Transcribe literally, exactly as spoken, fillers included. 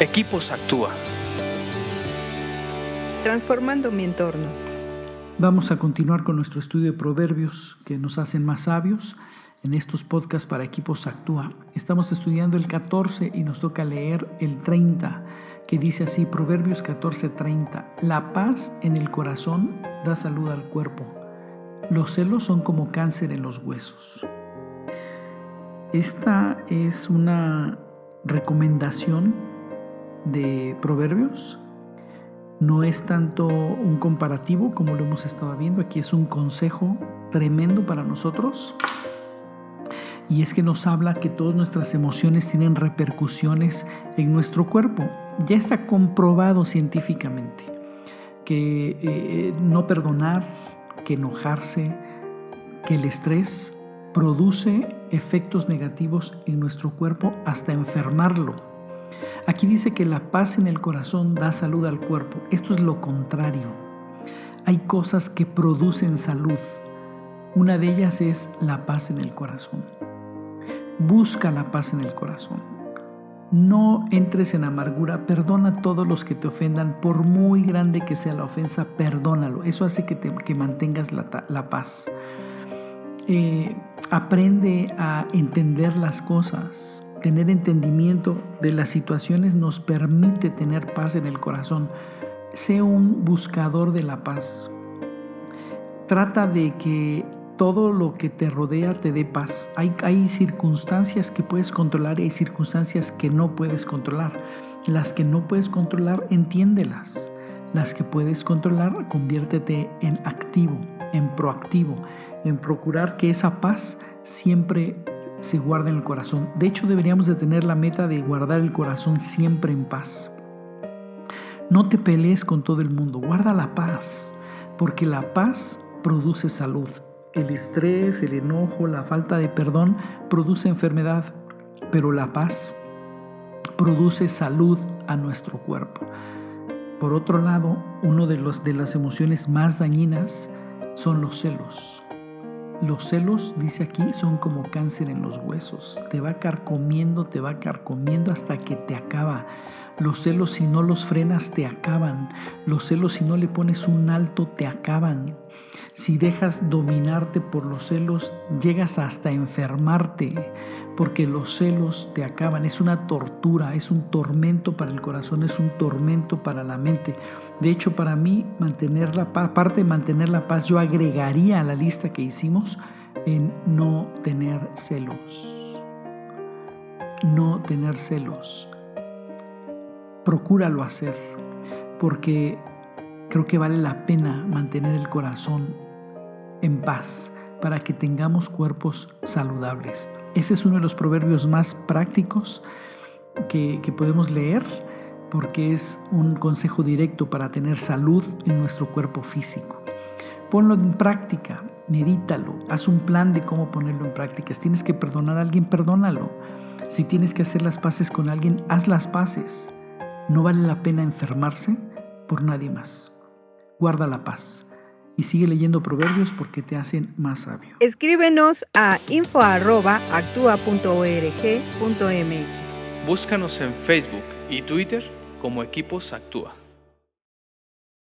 Equipos Actúa. Transformando mi entorno. Vamos a continuar con nuestro estudio de Proverbios que nos hacen más sabios en estos podcasts para Equipos Actúa. Estamos estudiando el catorce y nos toca leer el treinta, que dice así, Proverbios catorce treinta. La paz en el corazón da salud al cuerpo. Los celos son como cáncer en los huesos. Esta es una recomendación de Proverbios, no es tanto un comparativo como lo hemos estado viendo. Aquí es un consejo tremendo para nosotros, y es que nos habla que todas nuestras emociones tienen repercusiones en nuestro cuerpo. Ya está comprobado científicamente que eh, no perdonar, que enojarse, que el estrés produce efectos negativos en nuestro cuerpo hasta enfermarlo. Aquí dice que la paz en el corazón da salud al cuerpo. Esto es lo contrario. Hay cosas que producen salud. Una de ellas es la paz en el corazón. Busca la paz en el corazón. No entres en amargura. Perdona a todos los que te ofendan. Por muy grande que sea la ofensa, perdónalo. Eso hace que, te, que mantengas la, la paz. Eh, aprende a entender las cosas. Tener entendimiento de las situaciones nos permite tener paz en el corazón. Sé un buscador de la paz. Trata de que todo lo que te rodea te dé paz. Hay, hay circunstancias que puedes controlar y hay circunstancias que no puedes controlar. Las que no puedes controlar, entiéndelas. Las que puedes controlar, conviértete en activo, en proactivo, en procurar que esa paz siempre se guarda en el corazón. De hecho, deberíamos de tener la meta de guardar el corazón siempre en paz. No te pelees con todo el mundo, guarda la paz, porque la paz produce salud. El estrés, el enojo, la falta de perdón produce enfermedad, pero la paz produce salud a nuestro cuerpo. Por otro lado, uno de los de las emociones más dañinas son los celos. Los celos, dice aquí, son como cáncer en los huesos. Te va carcomiendo, te va carcomiendo hasta que te acaba. Los celos, si no los frenas, te acaban. Los celos, si no le pones un alto, te acaban. Si dejas dominarte por los celos, llegas hasta enfermarte, porque los celos te acaban. Es una tortura, es un tormento para el corazón, es un tormento para la mente. De hecho, para mí, mantener la paz, aparte de mantener la paz, yo agregaría a la lista que hicimos en no tener celos. No tener celos. Procúralo hacer, porque creo que vale la pena mantener el corazón en paz para que tengamos cuerpos saludables. Ese es uno de los proverbios más prácticos que, que podemos leer, porque es un consejo directo para tener salud en nuestro cuerpo físico. Ponlo en práctica, medítalo, haz un plan de cómo ponerlo en práctica. Si tienes que perdonar a alguien, perdónalo. Si tienes que hacer las paces con alguien, haz las paces. No vale la pena enfermarse por nadie más. Guarda la paz y sigue leyendo Proverbios porque te hacen más sabio. Escríbenos a info arroba actua punto org punto mx. Búscanos en Facebook y Twitter como Equipos Actúa.